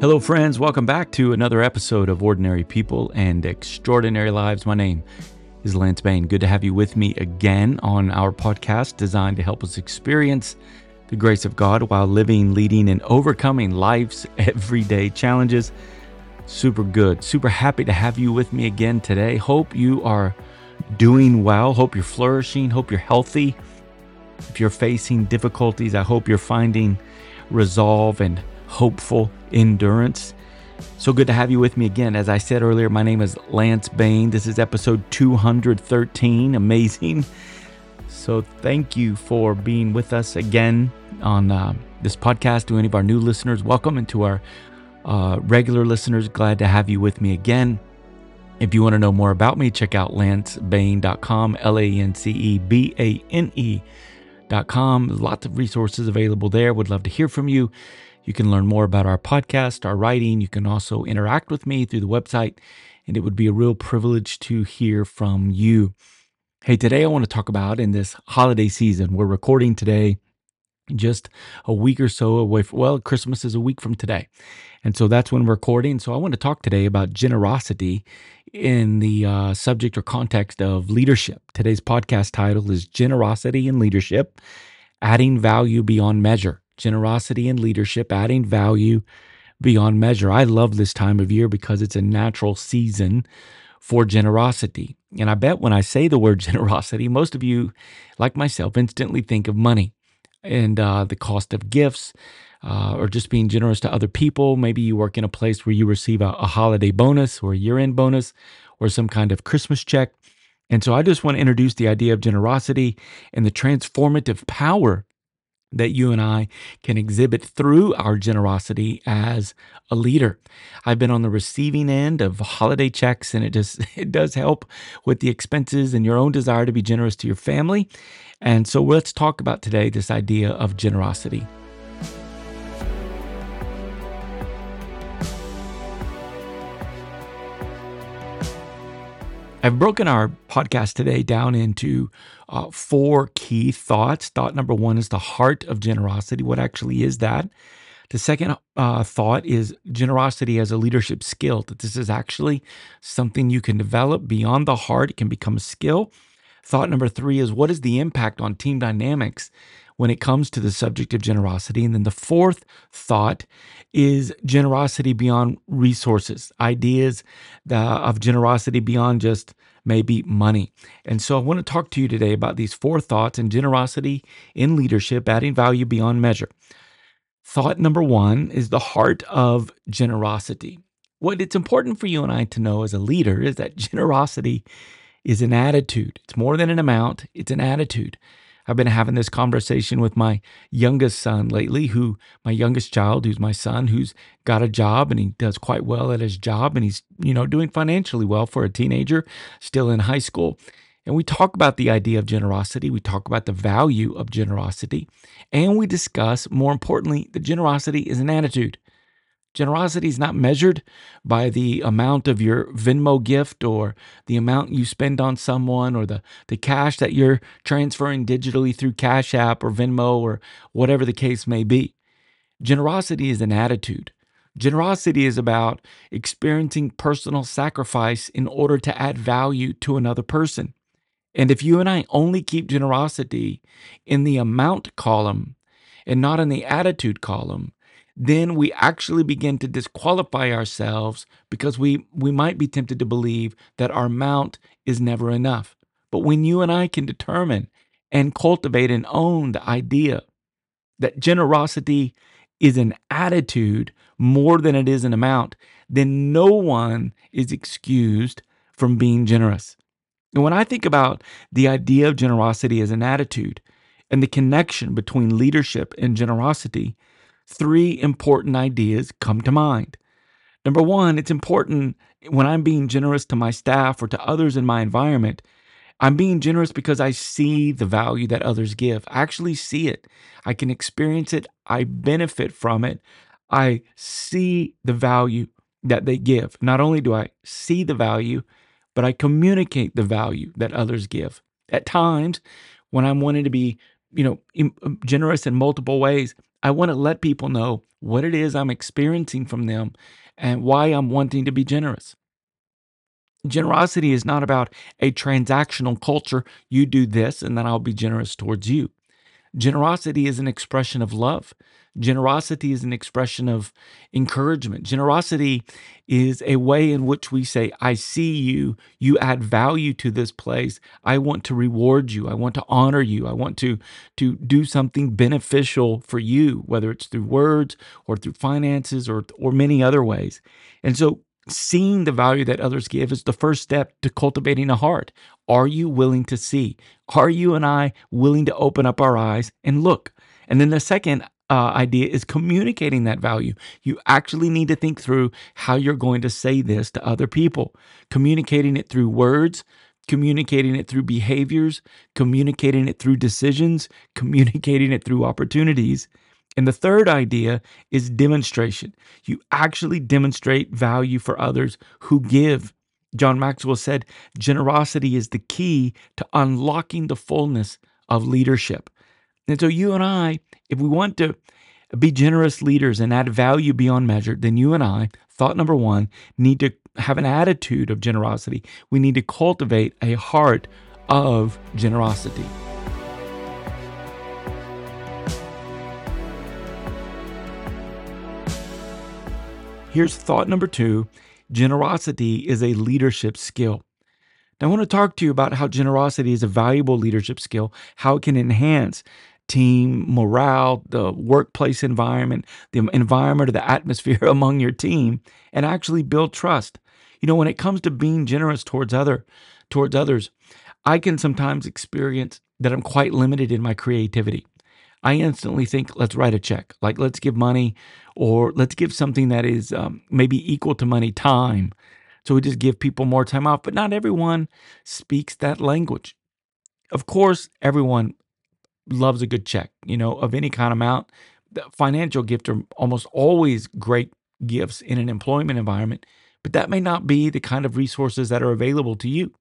Hello friends, welcome back to another episode of Ordinary People and Extraordinary Lives. My name is Lance Bain. Good to have you with me again on our podcast designed to help us experience the grace of God while living, leading, and overcoming life's everyday challenges. Super good, super happy to have you with me again today. Hope you are doing well. Hope you're flourishing. Hope you're healthy. If you're facing difficulties, I hope you're finding resolve and hopeful endurance. So good to have you with me again. As I said earlier, my name is Lance Bain. This is episode 213. Amazing. So thank you for being with us again on this podcast. To any of our new listeners, welcome. And to our regular listeners, glad to have you with me again. If you want to know more about me, check out lancebain.com, LanceBain.com. Lots of resources available there. Would love to hear from you. You can learn more about our podcast, our writing. You can also interact with me through the website, and it would be a real privilege to hear from you. Hey, today I want to talk about, in this holiday season, we're recording today just a week or so away. Christmas is a week from today, and so that's when we're recording. So I want to talk today about generosity in the subject or context of leadership. Today's podcast title is Generosity in Leadership, Adding Value Beyond Measure. Generosity and leadership, adding value beyond measure. I love this time of year because it's a natural season for generosity. And I bet when I say the word generosity, most of you, like myself, instantly think of money and the cost of gifts or just being generous to other people. Maybe you work in a place where you receive a holiday bonus or a year-end bonus or some kind of Christmas check. And so I just want to introduce the idea of generosity and the transformative power that you and I can exhibit through our generosity as a leader. I've been on the receiving end of holiday checks, and it does help with the expenses and your own desire to be generous to your family. And so let's talk about today this idea of generosity. I've broken our podcast today down into four key thoughts. Thought number one is the heart of generosity. What actually is that? The second thought is generosity as a leadership skill, that this is actually something you can develop beyond the heart. It can become a skill. Thought number three is, what is the impact on team dynamics when it comes to the subject of generosity? And then the fourth thought is generosity beyond resources, ideas of generosity beyond just maybe money. And so I want to talk to you today about these four thoughts and generosity in leadership, adding value beyond measure. Thought number one is the heart of generosity. What it's important for you and I to know as a leader is that generosity is an attitude. It's more than an amount, it's an attitude. I've been having this conversation with my youngest son lately, who's my son, who's got a job and he does quite well at his job, and he's, doing financially well for a teenager still in high school. And we talk about the idea of generosity, we talk about the value of generosity, and we discuss, more importantly, that generosity is an attitude. Generosity is not measured by the amount of your Venmo gift or the amount you spend on someone or the cash that you're transferring digitally through Cash App or Venmo or whatever the case may be. Generosity is an attitude. Generosity is about experiencing personal sacrifice in order to add value to another person. And if you and I only keep generosity in the amount column and not in the attitude column, then we actually begin to disqualify ourselves, because we might be tempted to believe that our amount is never enough. But when you and I can determine and cultivate and own the idea that generosity is an attitude more than it is an amount, then no one is excused from being generous. And when I think about the idea of generosity as an attitude and the connection between leadership and generosity, three important ideas come to mind. Number one, it's important when I'm being generous to my staff or to others in my environment, I'm being generous because I see the value that others give. I actually see it. I can experience it. I benefit from it. I see the value that they give. Not only do I see the value, but I communicate the value that others give. At times when I'm wanting to be generous in multiple ways, I want to let people know what it is I'm experiencing from them and why I'm wanting to be generous. Generosity is not about a transactional culture. You do this and then I'll be generous towards you. Generosity is an expression of love. Generosity is an expression of encouragement. Generosity is a way in which we say, I see you, you add value to this place. I want to reward you. I want to honor you. I want to do something beneficial for you, whether it's through words or through finances or many other ways. And so seeing the value that others give is the first step to cultivating a heart. Are you willing to see? Are you and I willing to open up our eyes and look? And then the second idea is communicating that value. You actually need to think through how you're going to say this to other people. Communicating it through words, communicating it through behaviors, communicating it through decisions, communicating it through opportunities. And the third idea is demonstration. You actually demonstrate value for others who give. John Maxwell said, generosity is the key to unlocking the fullness of leadership. And so you and I, if we want to be generous leaders and add value beyond measure, then you and I, thought number one, need to have an attitude of generosity. We need to cultivate a heart of generosity. Here's thought number two, generosity is a leadership skill. Now, I want to talk to you about how generosity is a valuable leadership skill, how it can enhance team morale, the workplace environment, the environment or the atmosphere among your team, and actually build trust. You know, when it comes to being generous towards others, I can sometimes experience that I'm quite limited in my creativity. I instantly think, let's write a check, like let's give money or let's give something that is maybe equal to money, time. So we just give people more time off, but not everyone speaks that language. Of course, everyone loves a good check, you know, of any kind of amount. The financial gifts are almost always great gifts in an employment environment, but that may not be the kind of resources that are available to you.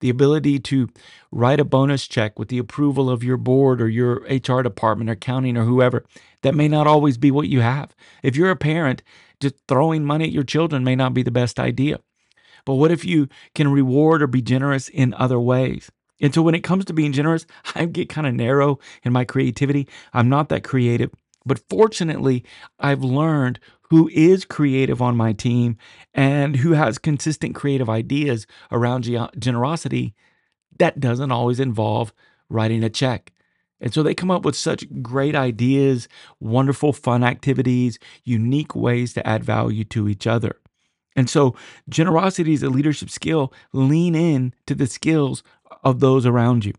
The ability to write a bonus check with the approval of your board or your HR department or accounting or whoever, that may not always be what you have. If you're a parent, just throwing money at your children may not be the best idea. But what if you can reward or be generous in other ways? And so when it comes to being generous, I get kind of narrow in my creativity. I'm not that creative. But fortunately, I've learned who is creative on my team and who has consistent creative ideas around generosity, that doesn't always involve writing a check. And so they come up with such great ideas, wonderful fun activities, unique ways to add value to each other. And so generosity is a leadership skill. Lean in to the skills of those around you.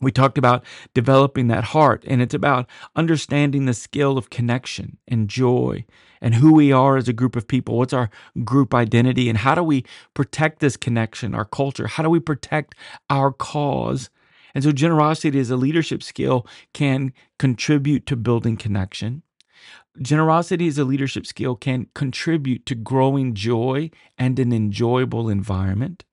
We talked about developing that heart, and it's about understanding the skill of connection and joy and who we are as a group of people. What's our group identity, and how do we protect this connection, our culture? How do we protect our cause? And so generosity as a leadership skill can contribute to building connection. Generosity as a leadership skill can contribute to growing joy and an enjoyable environment.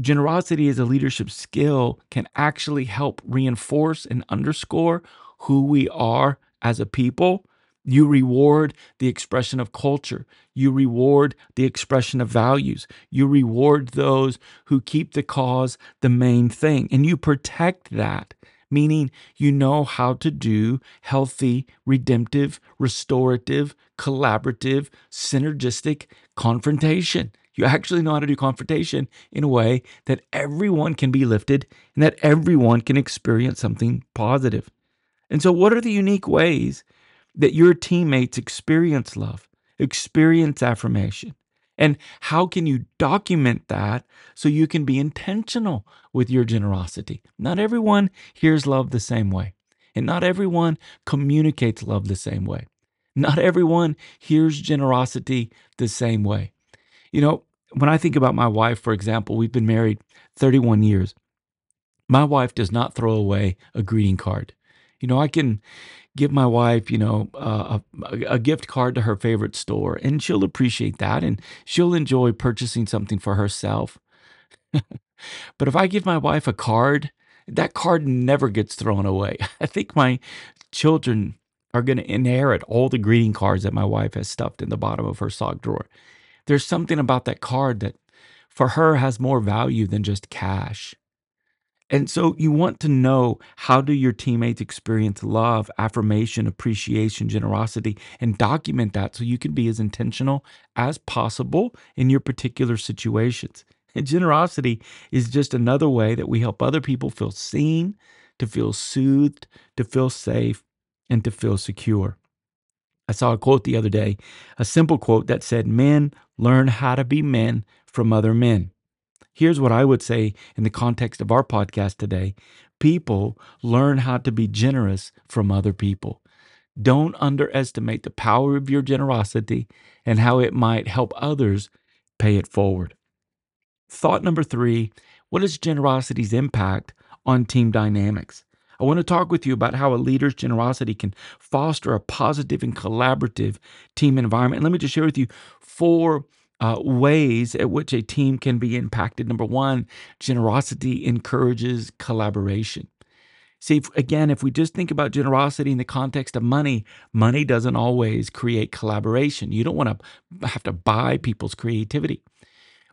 Generosity as a leadership skill can actually help reinforce and underscore who we are as a people. You reward the expression of culture. You reward the expression of values. You reward those who keep the cause the main thing. And you protect that, meaning you know how to do healthy, redemptive, restorative, collaborative, synergistic confrontation. You actually know how to do confrontation in a way that everyone can be lifted and that everyone can experience something positive. And so what are the unique ways that your teammates experience love, experience affirmation? And how can you document that so you can be intentional with your generosity? Not everyone hears love the same way, and not everyone communicates love the same way. Not everyone hears generosity the same way. You know, when I think about my wife, for example, we've been married 31 years. My wife does not throw away a greeting card. You know, I can give my wife, you know, a gift card to her favorite store, and she'll appreciate that, and she'll enjoy purchasing something for herself. But if I give my wife a card, that card never gets thrown away. I think my children are going to inherit all the greeting cards that my wife has stuffed in the bottom of her sock drawer. There's something about that card that for her has more value than just cash. And so you want to know, how do your teammates experience love, affirmation, appreciation, generosity, and document that so you can be as intentional as possible in your particular situations. And generosity is just another way that we help other people feel seen, to feel soothed, to feel safe, and to feel secure. I saw a quote the other day, a simple quote that said, "Men learn how to be men from other men." Here's what I would say in the context of our podcast today. People learn how to be generous from other people. Don't underestimate the power of your generosity and how it might help others pay it forward. Thought number three, what is generosity's impact on team dynamics? I want to talk with you about how a leader's generosity can foster a positive and collaborative team environment. And let me just share with you four ways at which a team can be impacted. Number one, generosity encourages collaboration. See, if we just think about generosity in the context of money, money doesn't always create collaboration. You don't want to have to buy people's creativity.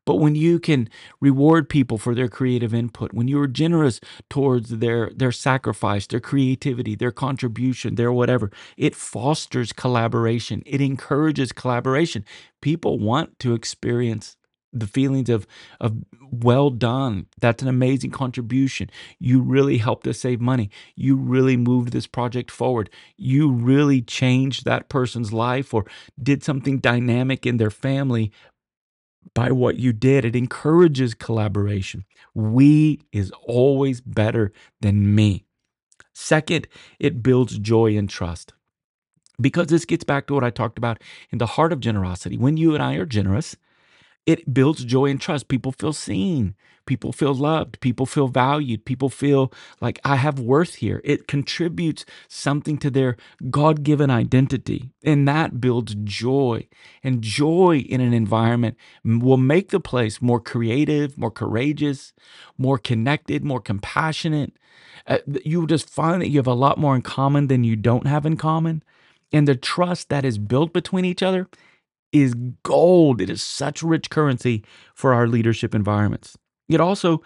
But when you can reward people for their creative input, when you are generous towards their sacrifice, their creativity, their contribution, their whatever, it fosters collaboration. It encourages collaboration. People want to experience the feelings of well done. That's an amazing contribution. You really helped us save money. You really moved this project forward. You really changed that person's life or did something dynamic in their family by what you did. It encourages collaboration. We is always better than me. Second, it builds joy and trust. Because this gets back to what I talked about in the heart of generosity. When you and I are generous, it builds joy and trust. People feel seen. People feel loved. People feel valued. People feel like I have worth here. It contributes something to their God-given identity, and that builds joy. And joy in an environment will make the place more creative, more courageous, more connected, more compassionate. You just find that you have a lot more in common than you don't have in common, and the trust that is built between each other is gold. It is such rich currency for our leadership environments. It also,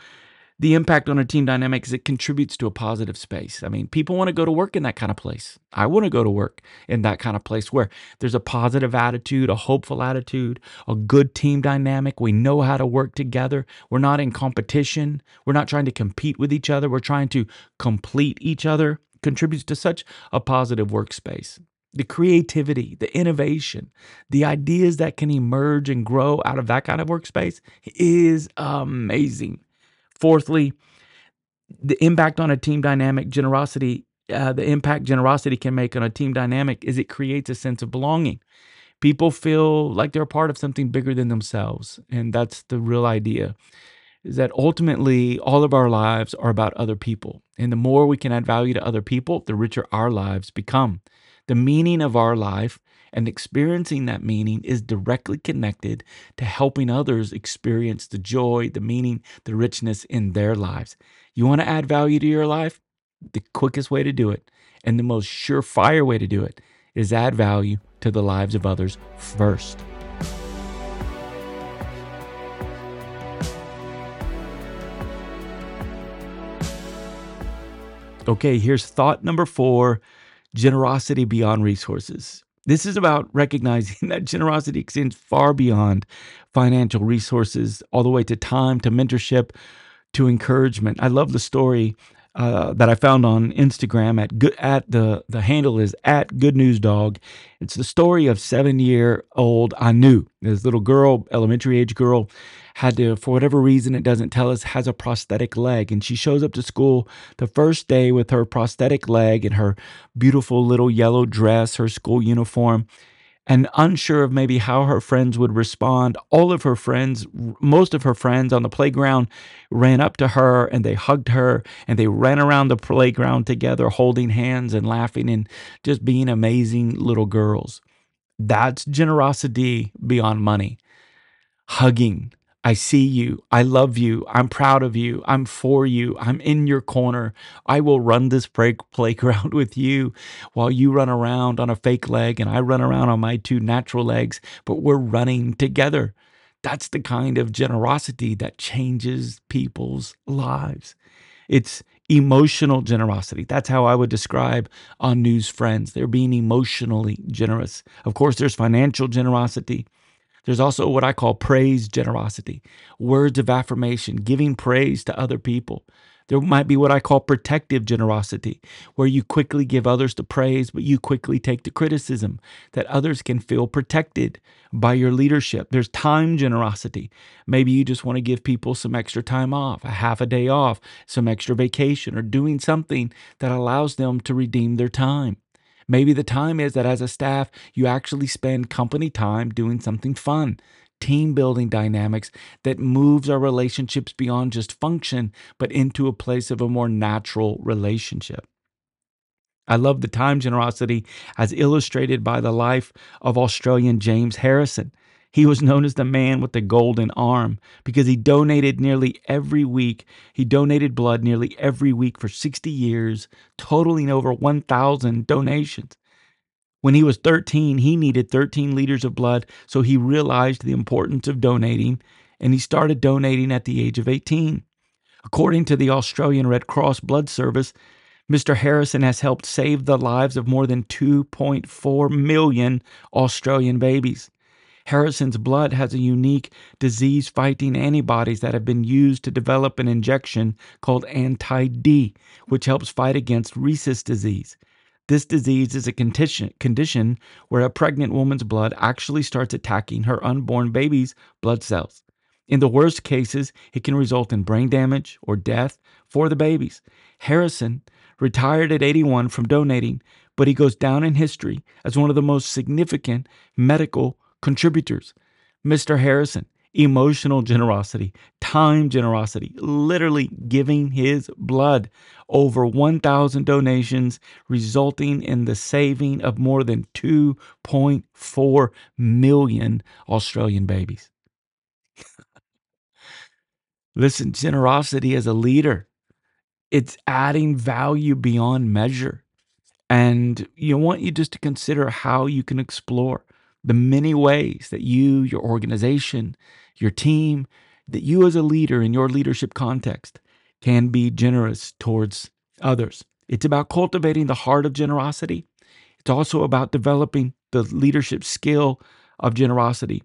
the impact on our team dynamics, it contributes to a positive space. I mean, people want to go to work in that kind of place. I want to go to work in that kind of place where there's a positive attitude, a hopeful attitude, a good team dynamic. We know how to work together. We're not in competition. We're not trying to compete with each other. We're trying to complete each other. Contributes to such a positive workspace. The creativity, the innovation, the ideas that can emerge and grow out of that kind of workspace is amazing. Fourthly, the impact on a team dynamic, the impact generosity can make on a team dynamic is it creates a sense of belonging. People feel like they're a part of something bigger than themselves. And that's the real idea, is that ultimately all of our lives are about other people. And the more we can add value to other people, the richer our lives become. The meaning of our life and experiencing that meaning is directly connected to helping others experience the joy, the meaning, the richness in their lives. You want to add value to your life? The quickest way to do it and the most surefire way to do it is add value to the lives of others first. Okay, here's thought number four. Generosity beyond resources. This is about recognizing that generosity extends far beyond financial resources, all the way to time, to mentorship, to encouragement. I love the story that I found on Instagram the handle is @goodnewsdog. It's the story of 7-year-old Anu. This little girl, elementary age girl, had to, for whatever reason it doesn't tell us, has a prosthetic leg. And she shows up to school the first day with her prosthetic leg and her beautiful little yellow dress, her school uniform. And unsure of maybe how her friends would respond, most of her friends on the playground ran up to her and they hugged her and they ran around the playground together, holding hands and laughing and just being amazing little girls. That's generosity beyond money. Hugging, I see you. I love you. I'm proud of you. I'm for you. I'm in your corner. I will run this playground with you while you run around on a fake leg and I run around on my two natural legs, but we're running together. That's the kind of generosity that changes people's lives. It's emotional generosity. That's how I would describe Anu's friends. They're being emotionally generous. Of course, there's financial generosity. There's also what I call praise generosity, words of affirmation, giving praise to other people. There might be what I call protective generosity, where you quickly give others the praise, but you quickly take the criticism, that others can feel protected by your leadership. There's time generosity. Maybe you just want to give people some extra time off, a half a day off, some extra vacation, or doing something that allows them to redeem their time. Maybe the time is that as a staff, you actually spend company time doing something fun, team building dynamics that moves our relationships beyond just function, but into a place of a more natural relationship. I love the time generosity as illustrated by the life of Australian James Harrison. He was known as the man with the golden arm because he donated nearly every week. He donated blood nearly every week for 60 years, totaling over 1,000 donations. When he was 13, he needed 13 liters of blood, so he realized the importance of donating, and he started donating at the age of 18. According to the Australian Red Cross Blood Service, Mr. Harrison has helped save the lives of more than 2.4 million Australian babies. Harrison's blood has a unique disease-fighting antibodies that have been used to develop an injection called anti-D, which helps fight against rhesus disease. This disease is a condition where a pregnant woman's blood actually starts attacking her unborn baby's blood cells. In the worst cases, it can result in brain damage or death for the babies. Harrison retired at 81 from donating, but he goes down in history as one of the most significant medical contributors. Mr. Harrison, emotional generosity, time generosity, literally giving his blood, over 1,000 donations, resulting in the saving of more than 2.4 million Australian babies. Listen, generosity as a leader, it's adding value beyond measure. And I want you just to consider how you can explore the many ways that you, your organization, your team, that you as a leader in your leadership context can be generous towards others. It's about cultivating the heart of generosity. It's also about developing the leadership skill of generosity,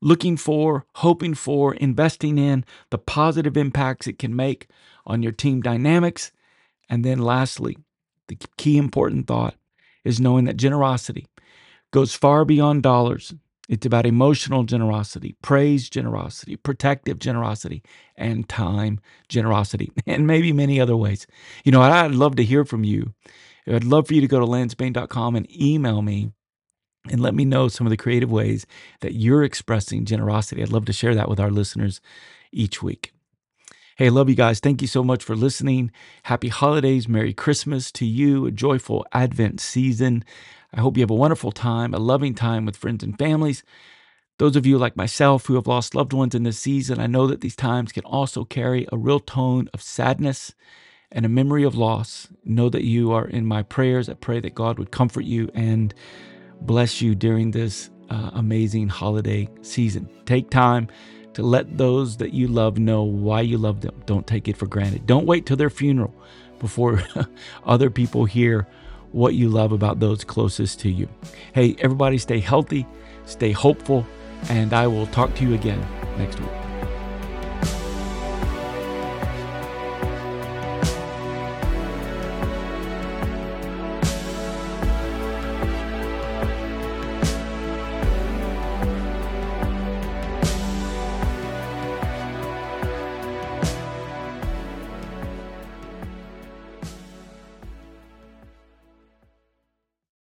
looking for, hoping for, investing in the positive impacts it can make on your team dynamics. And then lastly, the key important thought is knowing that generosity goes far beyond dollars. It's about emotional generosity, praise generosity, protective generosity, and time generosity, and maybe many other ways. I'd love to hear from you. I'd love for you to go to lancebain.com and email me and let me know some of the creative ways that you're expressing generosity. I'd love to share that with our listeners each week. Hey, love you guys. Thank you so much for listening. Happy holidays. Merry Christmas to you. A joyful Advent season. I hope you have a wonderful time, a loving time with friends and families. Those of you like myself who have lost loved ones in this season, I know that these times can also carry a real tone of sadness and a memory of loss. Know that you are in my prayers. I pray that God would comfort you and bless you during this amazing holiday season. Take time to let those that you love know why you love them. Don't take it for granted. Don't wait till their funeral before other people hear what you love about those closest to you. Hey, everybody, stay healthy, stay hopeful, and I will talk to you again next week.